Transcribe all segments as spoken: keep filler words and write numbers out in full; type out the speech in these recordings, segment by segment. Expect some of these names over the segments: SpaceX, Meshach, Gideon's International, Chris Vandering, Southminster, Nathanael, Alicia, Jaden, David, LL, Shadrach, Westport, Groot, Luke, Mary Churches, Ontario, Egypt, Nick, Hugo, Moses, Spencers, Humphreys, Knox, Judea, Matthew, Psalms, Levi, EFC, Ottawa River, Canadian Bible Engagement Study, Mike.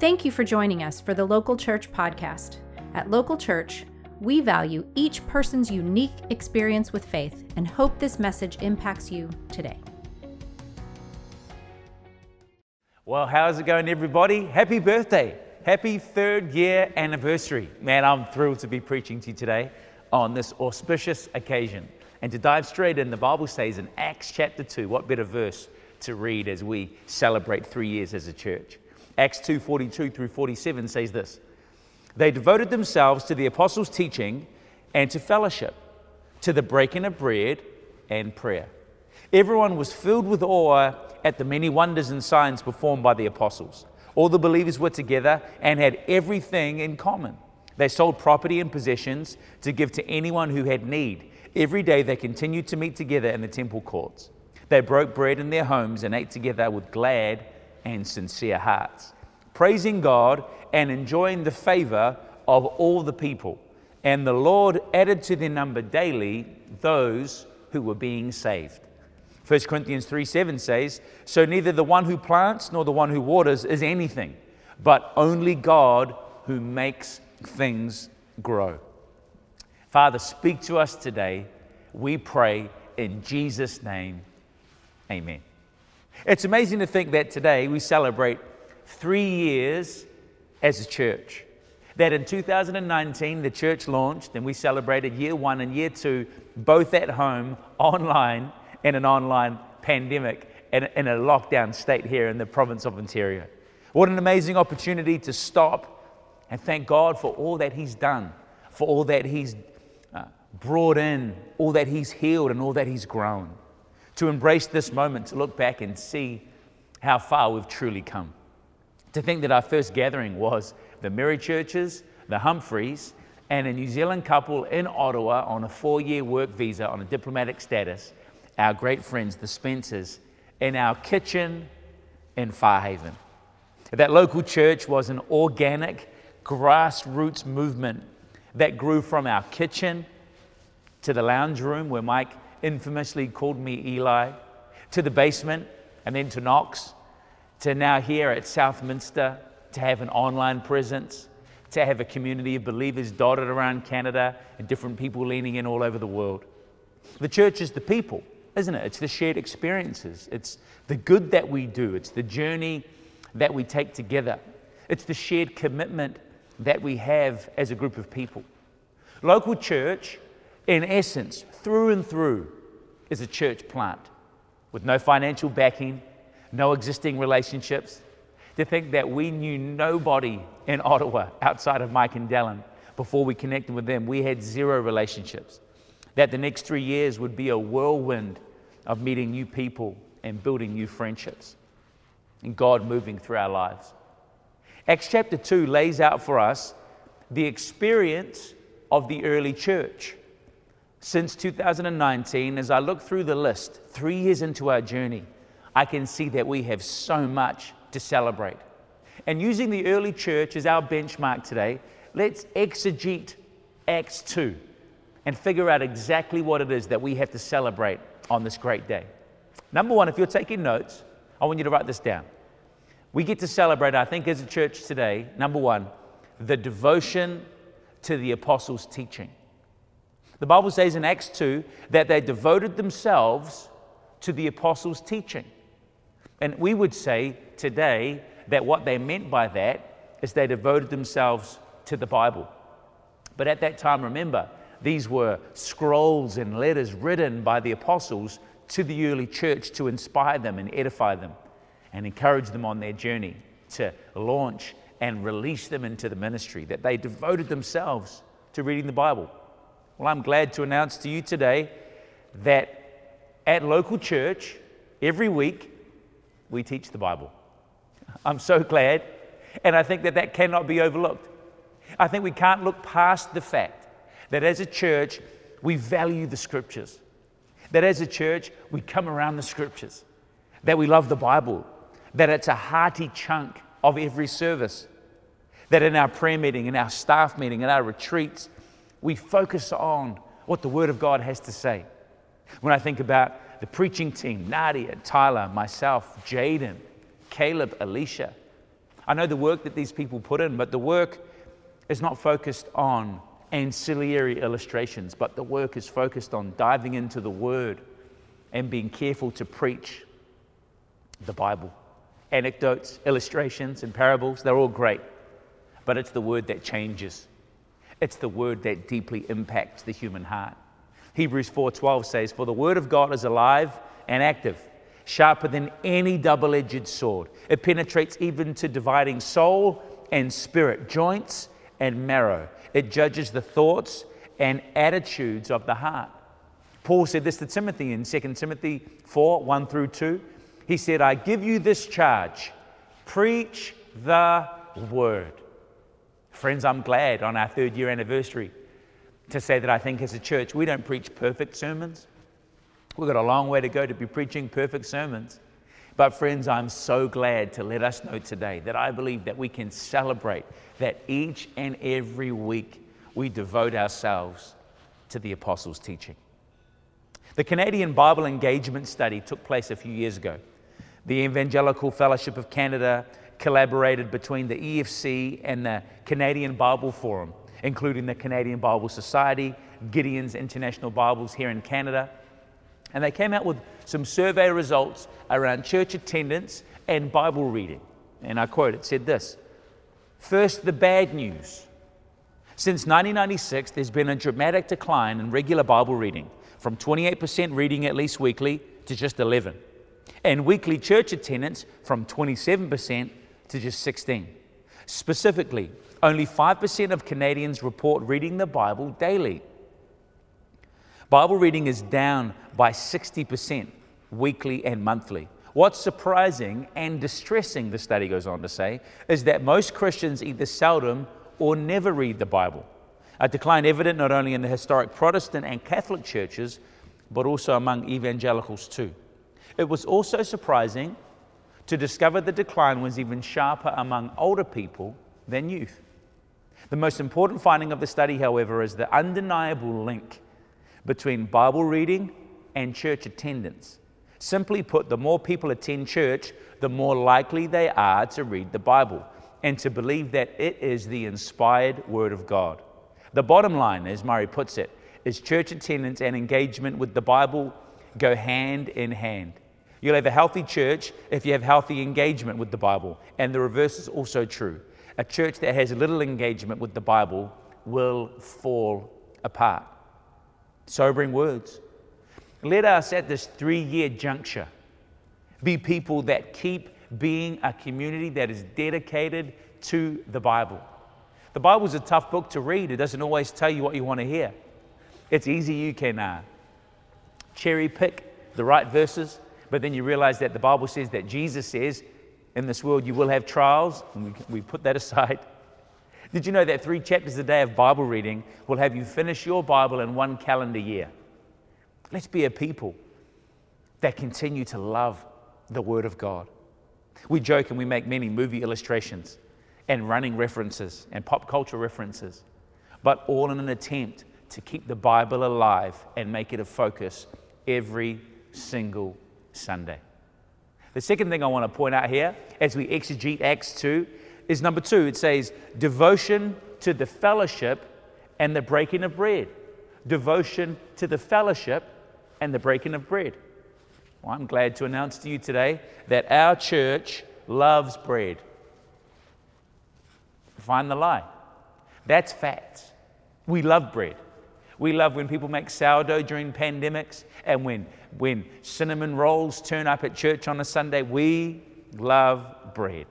Thank you for joining us for the Local Church podcast. At Local Church, we value each person's unique experience with faith and hope this message impacts you today. Well, how's it going, everybody? Happy birthday. Happy third year anniversary. Man, I'm thrilled to be preaching to you today on this auspicious occasion. And to dive straight in, the Bible says in Acts chapter two, what better verse to read as we celebrate three years as a church. Acts two, forty-two through forty-seven says this: "They devoted themselves to the apostles' teaching and to fellowship, to the breaking of bread and prayer. Everyone was filled with awe at the many wonders and signs performed by the apostles. All the believers were together and had everything in common. They sold property and possessions to give to anyone who had need. Every day they continued to meet together in the temple courts. They broke bread in their homes and ate together with glad and sincere hearts, praising God and enjoying the favor of all the people. And the Lord added to their number daily those who were being saved." First Corinthians three seven says, "So neither the one who plants nor the one who waters is anything, but only God who makes things grow." Father, speak to us today. We pray in Jesus' name. Amen. It's amazing to think that today we celebrate three years as a church. That in two thousand nineteen, the church launched and we celebrated year one and year two, both at home, online, in an online pandemic and in a lockdown state here in the province of Ontario. What an amazing opportunity to stop and thank God for all that He's done, for all that He's uh, brought in, all that He's healed and all that He's grown. To embrace this moment, to look back and see how far we've truly come. To think that our first gathering was the Mary Churches, the Humphreys, and a New Zealand couple in Ottawa on a four-year work visa on a diplomatic status, our great friends, the Spencers, in our kitchen in Farhaven. That local church was an organic grassroots movement that grew from our kitchen to the lounge room where Mike infamously called me Eli, to the basement and then to Knox, to now here at Southminster, to have an online presence, to have a community of believers dotted around Canada and different people leaning in all over the world. The church is the people, isn't it? It's the shared experiences. It's the good that we do. It's the journey that we take together. It's the shared commitment that we have as a group of people. Local church, in essence, through and through, is a church plant with no financial backing, no existing relationships. To think that we knew nobody in Ottawa outside of Mike and Dallin before we connected with them. We had zero relationships. That the next three years would be a whirlwind of meeting new people and building new friendships and God moving through our lives. Acts chapter two lays out for us the experience of the early church. Since two thousand nineteen, as I look through the list, three years into our journey, I can see that we have so much to celebrate. And using the early church as our benchmark today, let's exegete Acts two. And figure out exactly what it is that we have to celebrate on this great day. Number one, if you're taking notes, I want you to write this down. We get to celebrate, I think, as a church today, number one, the devotion to the apostles' teaching. The Bible says in Acts two that they devoted themselves to the apostles' teaching. And we would say today that what they meant by that is they devoted themselves to the Bible. But at that time, remember, these were scrolls and letters written by the apostles to the early church to inspire them and edify them and encourage them on their journey to launch and release them into the ministry, that they devoted themselves to reading the Bible. Well, I'm glad to announce to you today that at Local Church, every week, we teach the Bible. I'm so glad, and I think that that cannot be overlooked. I think we can't look past the fact that as a church, we value the scriptures. That as a church, we come around the scriptures. That we love the Bible. That it's a hearty chunk of every service. That in our prayer meeting, in our staff meeting, in our retreats, we focus on what the Word of God has to say. When I think about the preaching team, Nadia, Tyler, myself, Jaden, Caleb, Alicia, I know the work that these people put in, but the work is not focused on ancillary illustrations, but the work is focused on diving into the Word and being careful to preach the Bible. Anecdotes, illustrations, and parables, they're all great, but it's the Word that changes. It's the Word that deeply impacts the human heart. Hebrews four twelve says, "For the Word of God is alive and active, sharper than any double-edged sword. It penetrates even to dividing soul and spirit, joints and marrow. It judges the thoughts and attitudes of the heart." Paul said this to Timothy in Second Timothy four, one through two. He said, "I give you this charge, preach the word." Friends, I'm glad on our third year anniversary to say that I think as a church, we don't preach perfect sermons. We've got a long way to go to be preaching perfect sermons. But friends, I'm so glad to let us know today that I believe that we can celebrate that each and every week we devote ourselves to the apostles' teaching. The Canadian Bible Engagement Study took place a few years ago. The Evangelical Fellowship of Canada collaborated between the E F C and the Canadian Bible Forum, including the Canadian Bible Society, Gideon's International Bibles here in Canada. And they came out with some survey results around church attendance and Bible reading. And I quote, it said this, "First, the bad news. Since nineteen ninety-six, there's been a dramatic decline in regular Bible reading, from twenty-eight percent reading at least weekly to just eleven, and weekly church attendance from twenty-seven percent to just sixteen. Specifically, only five percent of Canadians report reading the Bible daily. Bible reading is down by sixty percent weekly and monthly. What's surprising and distressing," the study goes on to say, "is that most Christians either seldom or never read the Bible. A decline evident not only in the historic Protestant and Catholic churches, but also among evangelicals too. It was also surprising to discover the decline was even sharper among older people than youth. The most important finding of the study, however, is the undeniable link between Bible reading and church attendance. Simply put, the more people attend church, the more likely they are to read the Bible and to believe that it is the inspired Word of God. The bottom line, as Murray puts it, is church attendance and engagement with the Bible go hand in hand. You'll have a healthy church if you have healthy engagement with the Bible, and the reverse is also true. A church that has little engagement with the Bible will fall apart." Sobering words. Let us at this three-year juncture be people that keep being a community that is dedicated to the Bible. The Bible's a tough book to read. It doesn't always tell you what you want to hear. It's easy, you can uh, cherry pick the right verses, but then you realize that the Bible says that Jesus says, "In this world you will have trials," and we put that aside. Did you know that three chapters a day of Bible reading will have you finish your Bible in one calendar year? Let's be a people that continue to love the Word of God. We joke and we make many movie illustrations and running references and pop culture references, but all in an attempt to keep the Bible alive and make it a focus every single Sunday. The second thing I want to point out here as we exegete Acts two is number two. It says, devotion to the fellowship and the breaking of bread. Devotion to the fellowship and the breaking of bread. Well, I'm glad to announce to you today that our church loves bread. Find the lie. That's fact. We love bread. We love when people make sourdough during pandemics and when, when cinnamon rolls turn up at church on a Sunday. We love bread.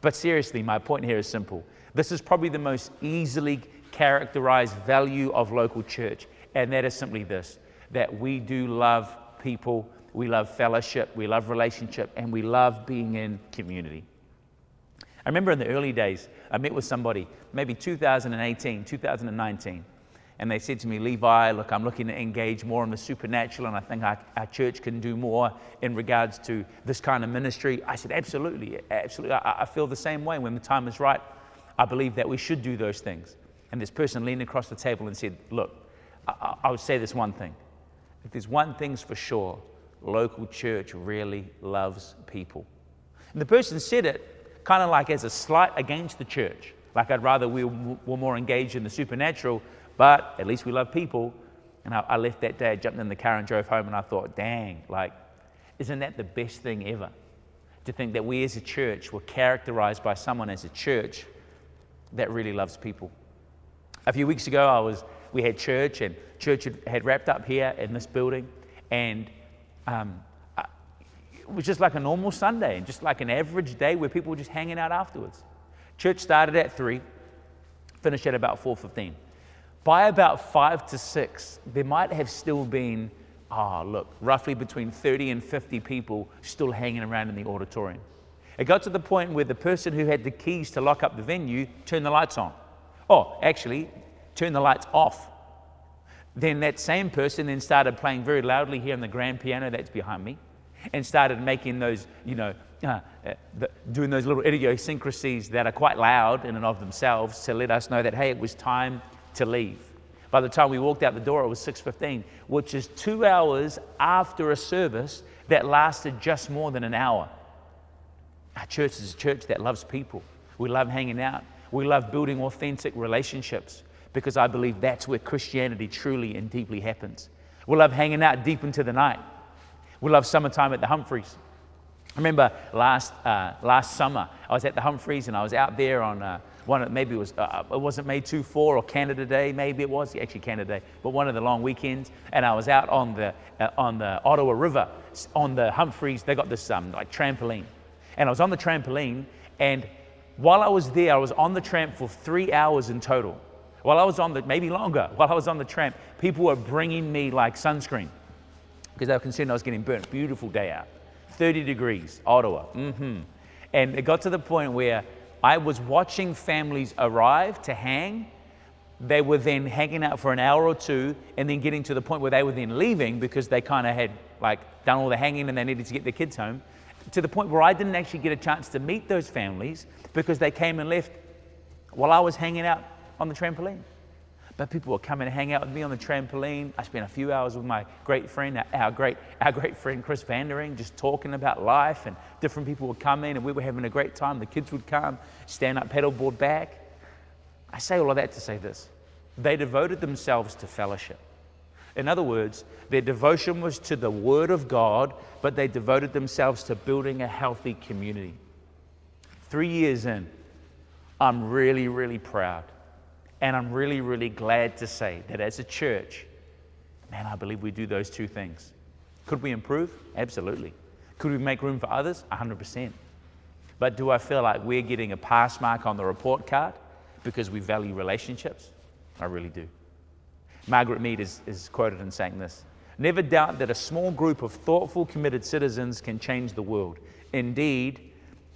But seriously, my point here is simple. This is probably the most easily characterized value of local church, and that is simply this, that we do love people, we love fellowship, we love relationship, and we love being in community. I remember in the early days, I met with somebody, maybe two thousand eighteen, two thousand nineteen, and they said to me, "Levi, look, I'm looking to engage more in the supernatural, and I think our, our church can do more in regards to this kind of ministry." I said, absolutely, absolutely. I, I feel the same way. When the time is right, I believe that we should do those things. And this person leaned across the table and said, "Look, I, I would say this one thing. If there's one thing's for sure, local church really loves people." And the person said it kind of like as a slight against the church. Like, I'd rather we were more engaged in the supernatural, but at least we love people. And I, I left that day, I jumped in the car and drove home, and I thought, dang, like, isn't that the best thing ever? To think that we as a church were characterized by someone as a church that really loves people. A few weeks ago, I was we had church, and church had, had wrapped up here in this building, and um, I, it was just like a normal Sunday, and just like an average day where people were just hanging out afterwards. Church started at three, finished at about four fifteen. By about five to six, there might have still been, ah, oh, look, roughly between thirty and fifty people still hanging around in the auditorium. It got to the point where the person who had the keys to lock up the venue turned the lights on. Oh, actually, turned the lights off. Then that same person then started playing very loudly here on the grand piano that's behind me, and started making those, you know, Uh, the, doing those little idiosyncrasies that are quite loud in and of themselves to let us know that, hey, it was time to leave. By the time we walked out the door, it was six fifteen, which is two hours after a service that lasted just more than an hour. Our church is a church that loves people. We love hanging out. We love building authentic relationships, because I believe that's where Christianity truly and deeply happens. We love hanging out deep into the night. We love summertime at the Humphreys. I remember last uh, last summer, I was at the Humphreys, and I was out there on uh, one of, maybe it was, uh, it wasn't May twenty-fourth or Canada Day, maybe it was, actually Canada Day, but one of the long weekends, and I was out on the uh, on the Ottawa River, on the Humphreys. They got this um, like trampoline, and I was on the trampoline, and while I was there, I was on the tramp for three hours in total. While I was on the, maybe longer, while I was on the tramp, people were bringing me like sunscreen, because they were concerned I was getting burnt. Beautiful day out. thirty degrees, Ottawa, mm-hmm. And it got to the point where I was watching families arrive to hang. They were then hanging out for an hour or two, and then getting to the point where they were then leaving, because they kind of had like done all the hanging and they needed to get their kids home, to the point where I didn't actually get a chance to meet those families, because they came and left while I was hanging out on the trampoline. But people were coming to hang out with me on the trampoline. I spent a few hours with my great friend, our great our great friend Chris Vandering, just talking about life, and different people would come in, and we were having a great time. The kids would come, stand up, paddleboard back. I say all of that to say this: they devoted themselves to fellowship. In other words, their devotion was to the Word of God, but they devoted themselves to building a healthy community. Three years in, I'm really, really proud. And I'm really, really glad to say that as a church, man, I believe we do those two things. Could we improve? Absolutely. Could we make room for others? one hundred percent. But do I feel like we're getting a pass mark on the report card because we value relationships? I really do. Margaret Mead is, is quoted in saying this: "Never doubt that a small group of thoughtful, committed citizens can change the world. Indeed,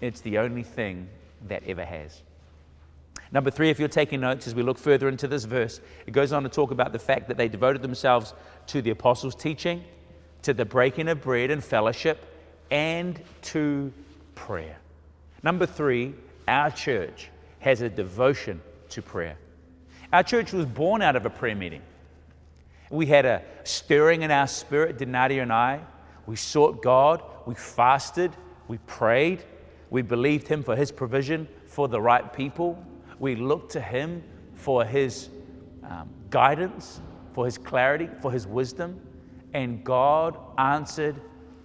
it's the only thing that ever has." Number three, if you're taking notes as we look further into this verse, it goes on to talk about the fact that they devoted themselves to the apostles' teaching, to the breaking of bread and fellowship, and to prayer. Number three, our church has a devotion to prayer. Our church was born out of a prayer meeting. We had a stirring in our spirit, Nadia and I. We sought God, we fasted, we prayed, we believed Him for His provision for the right people. We look to Him for His um, guidance, for His clarity, for His wisdom, and God answered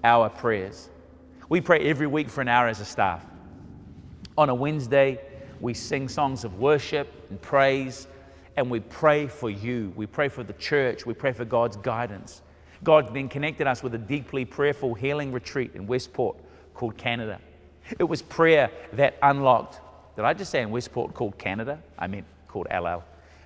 our prayers. We pray every week for an hour as a staff. On a Wednesday, we sing songs of worship and praise, and we pray for you. We pray for the church. We pray for God's guidance. God then connected us with a deeply prayerful healing retreat in Westport called Canada. It was prayer that unlocked. Did I just say in Westport called Canada? I meant called L L.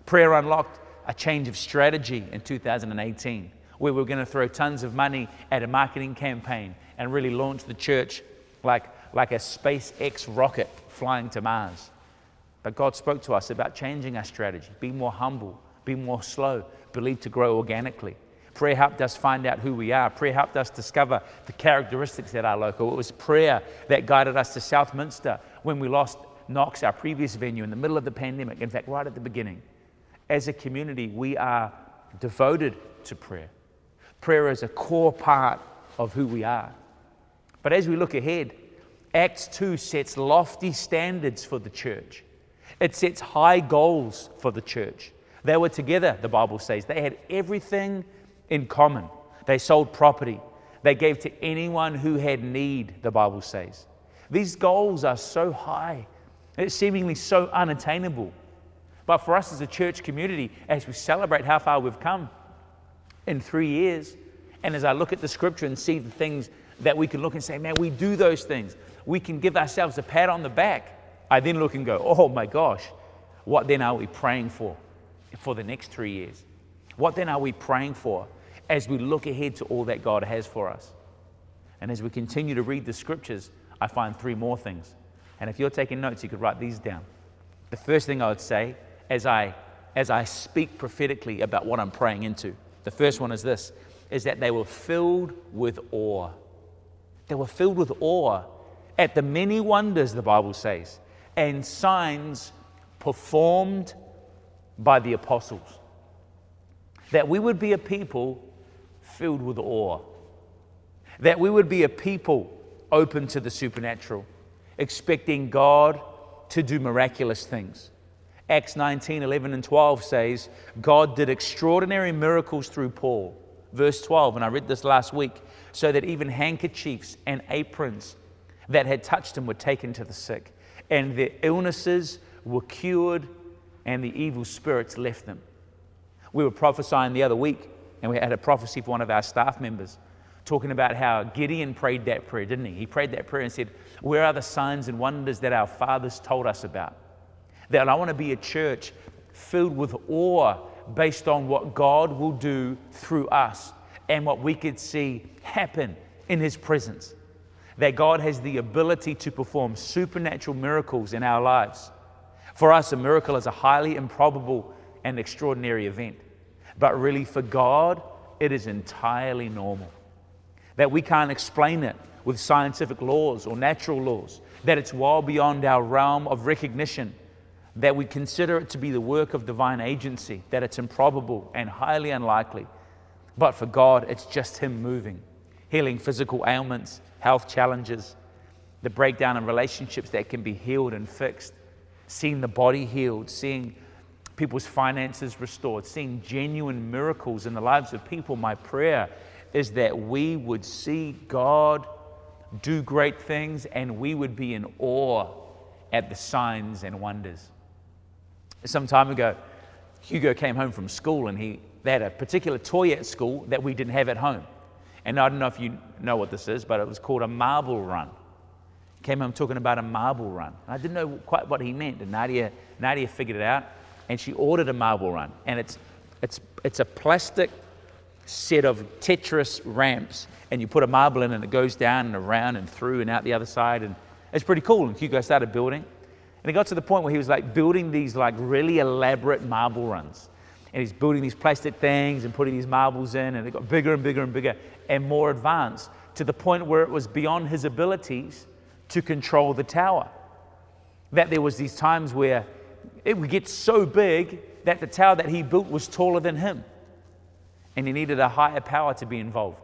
Prayer unlocked a change of strategy in two thousand eighteen, where we were going to throw tons of money at a marketing campaign and really launch the church like, like a SpaceX rocket flying to Mars. But God spoke to us about changing our strategy. Be more humble, be more slow, believe to grow organically. Prayer helped us find out who we are. Prayer helped us discover the characteristics that are local. It was prayer that guided us to Southminster when we lost Knox, our previous venue, in the middle of the pandemic. In fact, right at the beginning. As a community, we are devoted to prayer. Prayer is a core part of who we are. But as we look ahead Acts two sets lofty standards for the church. It sets high goals for the church. They were together, the Bible says. They had everything in common. They sold property. They gave to anyone who had need, the Bible says. These goals are so high. It's seemingly so unattainable. But for us as a church community, as we celebrate how far we've come in three years, and as I look at the scripture and see the things that we can look and say, man, we do those things. We can give ourselves a pat on the back. I then look and go, oh my gosh, what then are we praying for for the next three years? What then are we praying for as we look ahead to all that God has for us? And as we continue to read the scriptures, I find three more things. And if you're taking notes, you could write these down. The first thing I would say as I as I speak prophetically about what I'm praying into, the first one is this, is that they were filled with awe. They were filled with awe at the many wonders, the Bible says, and signs performed by the apostles. That we would be a people filled with awe. That we would be a people open to the supernatural, expecting God to do miraculous things. Acts nineteen, eleven and twelve says, God did extraordinary miracles through Paul. Verse twelve, and I read this last week, so that even handkerchiefs and aprons that had touched him were taken to the sick, and their illnesses were cured, and the evil spirits left them. We were prophesying the other week, and we had a prophecy for one of our staff members, talking about how Gideon prayed that prayer, didn't he? He prayed that prayer and said, where are the signs and wonders that our fathers told us about? That I want to be a church filled with awe based on what God will do through us and what we could see happen in His presence. That God has the ability to perform supernatural miracles in our lives. For us, a miracle is a highly improbable and extraordinary event. But really, for God, it is entirely normal. That we can't explain it with scientific laws or natural laws, that it's well beyond our realm of recognition, that we consider it to be the work of divine agency, that it's improbable and highly unlikely. But for God, it's just Him moving, healing physical ailments, health challenges, the breakdown in relationships that can be healed and fixed, seeing the body healed, seeing people's finances restored, seeing genuine miracles in the lives of people. My prayer is that we would see God do great things and we would be in awe at the signs and wonders. Some time ago, Hugo came home from school and he they had a particular toy at school that we didn't have at home. And I don't know if you know what this is, but it was called a marble run. Came home talking about a marble run. I didn't know quite what he meant, and Nadia, Nadia figured it out, and she ordered a marble run. And it's it's it's a plastic set of Tetris ramps, and you put a marble in and it goes down and around and through and out the other side, and it's pretty cool. And Hugo started building, and it got to the point where he was like building these like really elaborate marble runs, and he's building these plastic things and putting these marbles in, and it got bigger and bigger and bigger and more advanced, to the point where it was beyond his abilities to control the tower. That there was these times where it would get so big that the tower that he built was taller than him, and he needed a higher power to be involved.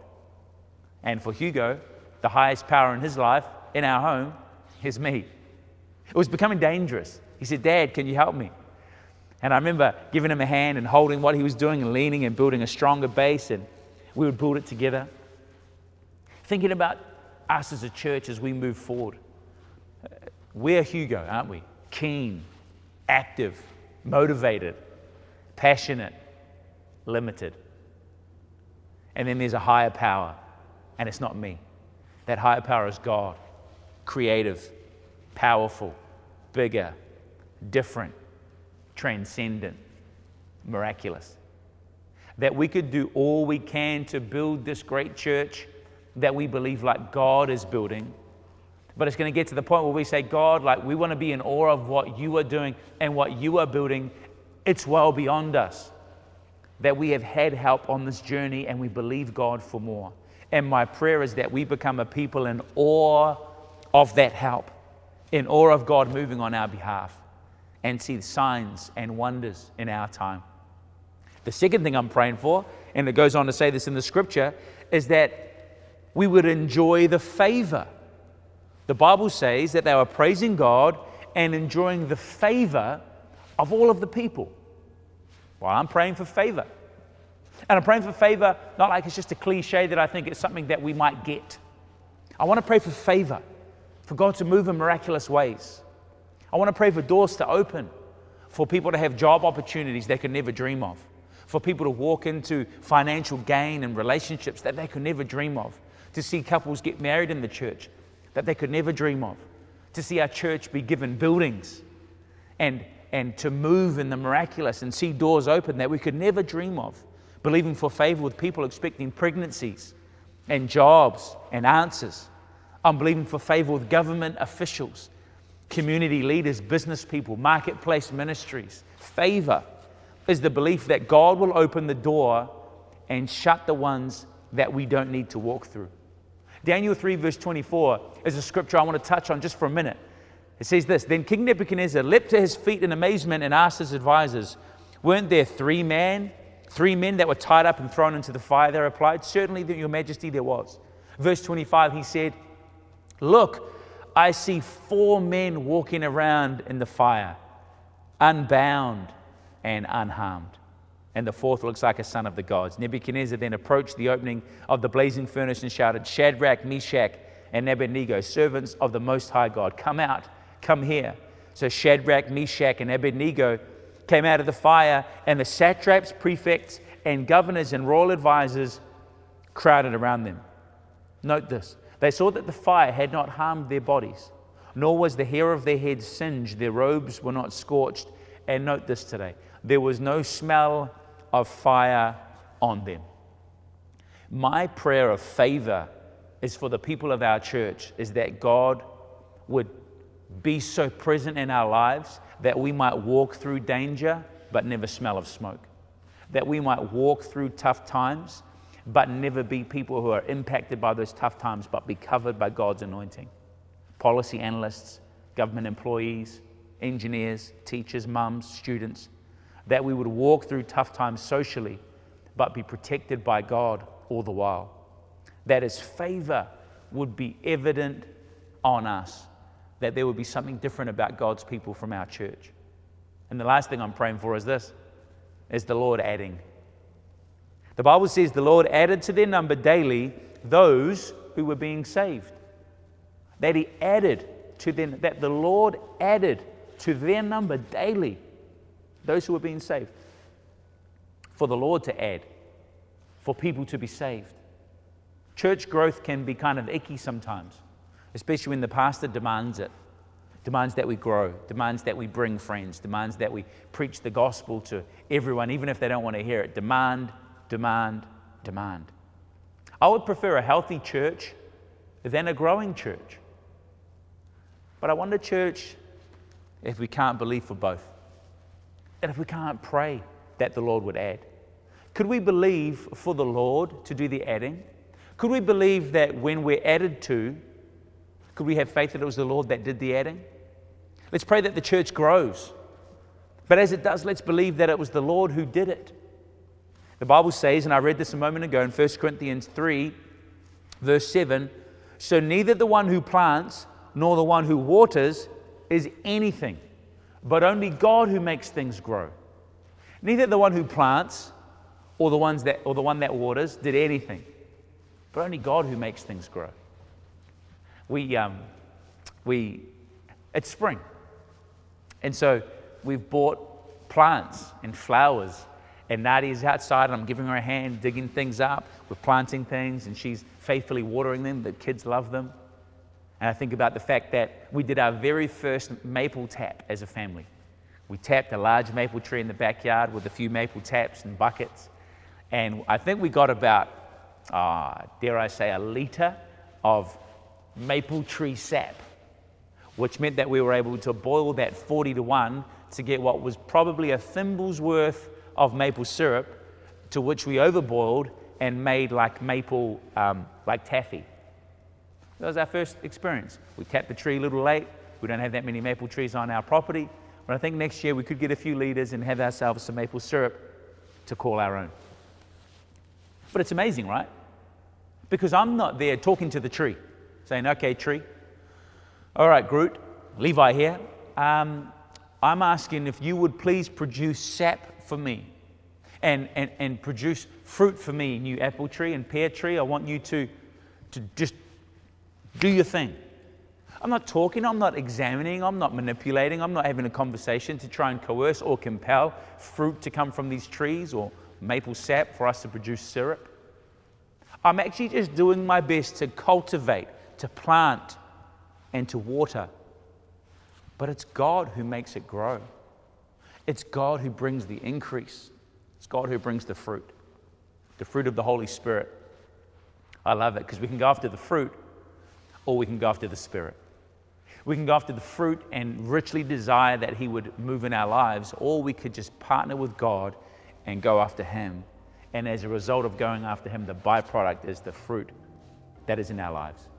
And for Hugo, the highest power in his life, in our home, is me. It was becoming dangerous. He said, Dad, can you help me? And I remember giving him a hand and holding what he was doing and leaning and building a stronger base, and we would build it together. Thinking about us as a church as we move forward. We're Hugo, aren't we? Keen, active, motivated, passionate, limited. And then there's a higher power, and it's not me. That higher power is God, creative, powerful, bigger, different, transcendent, miraculous. That we could do all we can to build this great church that we believe like God is building, but it's going to get to the point where we say, God, like we want to be in awe of what you are doing and what you are building. It's well beyond us. That we have had help on this journey and we believe God for more. And my prayer is that we become a people in awe of that help, in awe of God moving on our behalf, and see the signs and wonders in our time. The second thing I'm praying for, and it goes on to say this in the scripture, is that we would enjoy the favor. The Bible says that they were praising God and enjoying the favor of all of the people. Well, I'm praying for favor. And I'm praying for favor, not like it's just a cliche that I think it's something that we might get. I want to pray for favor, for God to move in miraculous ways. I want to pray for doors to open, for people to have job opportunities they could never dream of, for people to walk into financial gain and relationships that they could never dream of, to see couples get married in the church that they could never dream of, to see our church be given buildings and, and to move in the miraculous and see doors open that we could never dream of, believing for favor with people expecting pregnancies and jobs and answers. I'm believing for favor with government officials, community leaders, business people, marketplace ministries. Favor is the belief that God will open the door and shut the ones that we don't need to walk through. Daniel three verse twenty-four is a scripture I want to touch on just for a minute. It says this, "Then King Nebuchadnezzar leapt to his feet in amazement and asked his advisors, weren't there three men, three men that were tied up and thrown into the fire?" They replied, "Certainly, your majesty, there was." Verse twenty-five, he said, "Look, I see four men walking around in the fire, unbound and unharmed. And the fourth looks like a son of the gods." Nebuchadnezzar then approached the opening of the blazing furnace and shouted, "Shadrach, Meshach, and Abednego, servants of the Most High God, come out, come here." So Shadrach, Meshach, and Abednego came out of the fire, and the satraps, prefects, and governors and royal advisors crowded around them. Note this. They saw that the fire had not harmed their bodies, nor was the hair of their heads singed, their robes were not scorched. And note this today, there was no smell of fire on them. My prayer of favor is for the people of our church, is that God would be so present in our lives that we might walk through danger but never smell of smoke, that we might walk through tough times but never be people who are impacted by those tough times, but be covered by God's anointing. Policy analysts, government employees, engineers, teachers, mums, students, that we would walk through tough times socially, but be protected by God all the while. That His favor would be evident on us, that there would be something different about God's people from our church. And the last thing I'm praying for is this, is the Lord adding. The Bible says the Lord added to their number daily those who were being saved. That He added to them, that the Lord added to their number daily those who were being saved. For the Lord to add, for people to be saved. Church growth can be kind of icky sometimes, especially when the pastor demands it, demands that we grow, demands that we bring friends, demands that we preach the gospel to everyone, even if they don't want to hear it. Demand, demand, demand. I would prefer a healthy church than a growing church. But I want a church if we can't believe for both. And if we can't pray that the Lord would add. Could we believe for the Lord to do the adding? Could we believe that when we're added to, could we have faith that it was the Lord that did the adding? Let's pray that the church grows. But as it does, let's believe that it was the Lord who did it. The Bible says, and I read this a moment ago in First Corinthians three, verse seven, "So neither the one who plants nor the one who waters is anything, but only God who makes things grow." Neither the one who plants or the ones that or the one that waters did anything, but only God who makes things grow. We um, we it's spring, and so we've bought plants and flowers. And Nadia's outside, and I'm giving her a hand, digging things up. We're planting things, and she's faithfully watering them. The kids love them. And I think about the fact that we did our very first maple tap as a family. We tapped a large maple tree in the backyard with a few maple taps and buckets. And I think we got about, uh, dare I say, a litre of maple tree sap, which meant that we were able to boil that forty to one to get what was probably a thimble's worth of maple syrup, to which we overboiled and made like maple, um, like taffy. That was our first experience. We tapped the tree a little late. We don't have that many maple trees on our property. But I think next year we could get a few litres and have ourselves some maple syrup to call our own. But it's amazing, right? Because I'm not there talking to the tree, saying, "Okay, tree, All right, Groot, Levi here. Um, I'm asking if you would please produce sap for me and, and, and produce fruit for me, new apple tree and pear tree. I want you to, to just do your thing. I'm not talking, I'm not examining, I'm not manipulating, I'm not having a conversation to try and coerce or compel fruit to come from these trees or maple sap for us to produce syrup. I'm actually just doing my best to cultivate, to plant, and to water. But it's God who makes it grow. It's God who brings the increase. It's God who brings the fruit, the fruit of the Holy Spirit. I love it because we can go after the fruit or we can go after the Spirit. We can go after the fruit and richly desire that He would move in our lives, or we could just partner with God and go after Him. And as a result of going after Him, the byproduct is the fruit that is in our lives.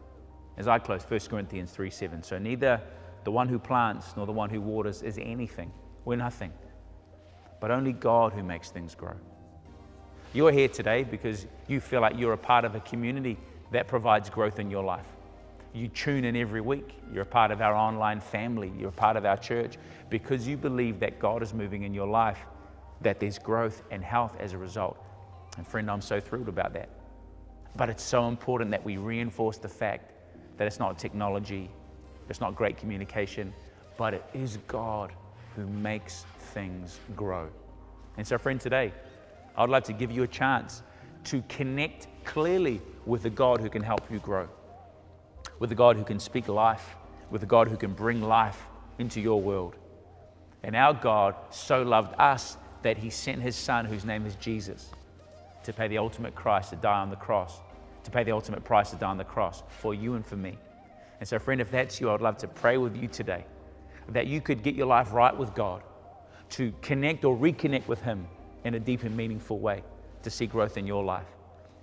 As I close, First Corinthians three seven, so neither the one who plants nor the one who waters is anything. We're nothing, but only God who makes things grow. You're here today because you feel like you're a part of a community that provides growth in your life. You tune in every week. You're a part of our online family. You're a part of our church because you believe that God is moving in your life, that there's growth and health as a result. And friend, I'm so thrilled about that. But it's so important that we reinforce the fact that it's not technology, it's not great communication, but it is God who makes things grow. And so friend, today, I'd like to give you a chance to connect clearly with the God who can help you grow, with the God who can speak life, with the God who can bring life into your world. And our God so loved us that He sent His Son, whose name is Jesus, to pay the ultimate price to die on the cross, to pay the ultimate price to die on the cross for you and for me. And so friend, if that's you, I'd love to pray with you today that you could get your life right with God, to connect or reconnect with Him in a deep and meaningful way to see growth in your life.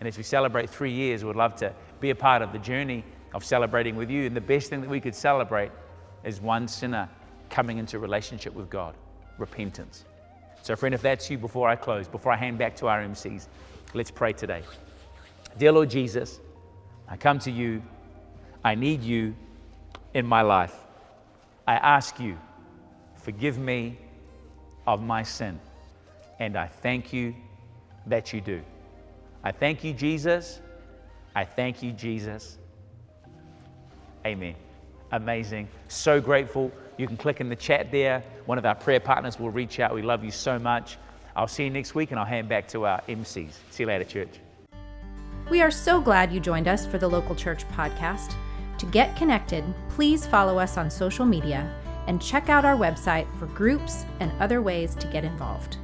And as we celebrate three years, we'd love to be a part of the journey of celebrating with you. And the best thing that we could celebrate is one sinner coming into relationship with God, repentance. So friend, if that's you, before I close, before I hand back to our M Cs, let's pray today. Dear Lord Jesus, I come to you. I need you in my life. I ask you, forgive me of my sin. And I thank you that you do. I thank you, Jesus. I thank you, Jesus. Amen. Amazing. So grateful. You can click in the chat there. One of our prayer partners will reach out. We love you so much. I'll see you next week, and I'll hand back to our M Cs. See you later, church. We are so glad you joined us for the Local Church podcast. To get connected, please follow us on social media and check out our website for groups and other ways to get involved.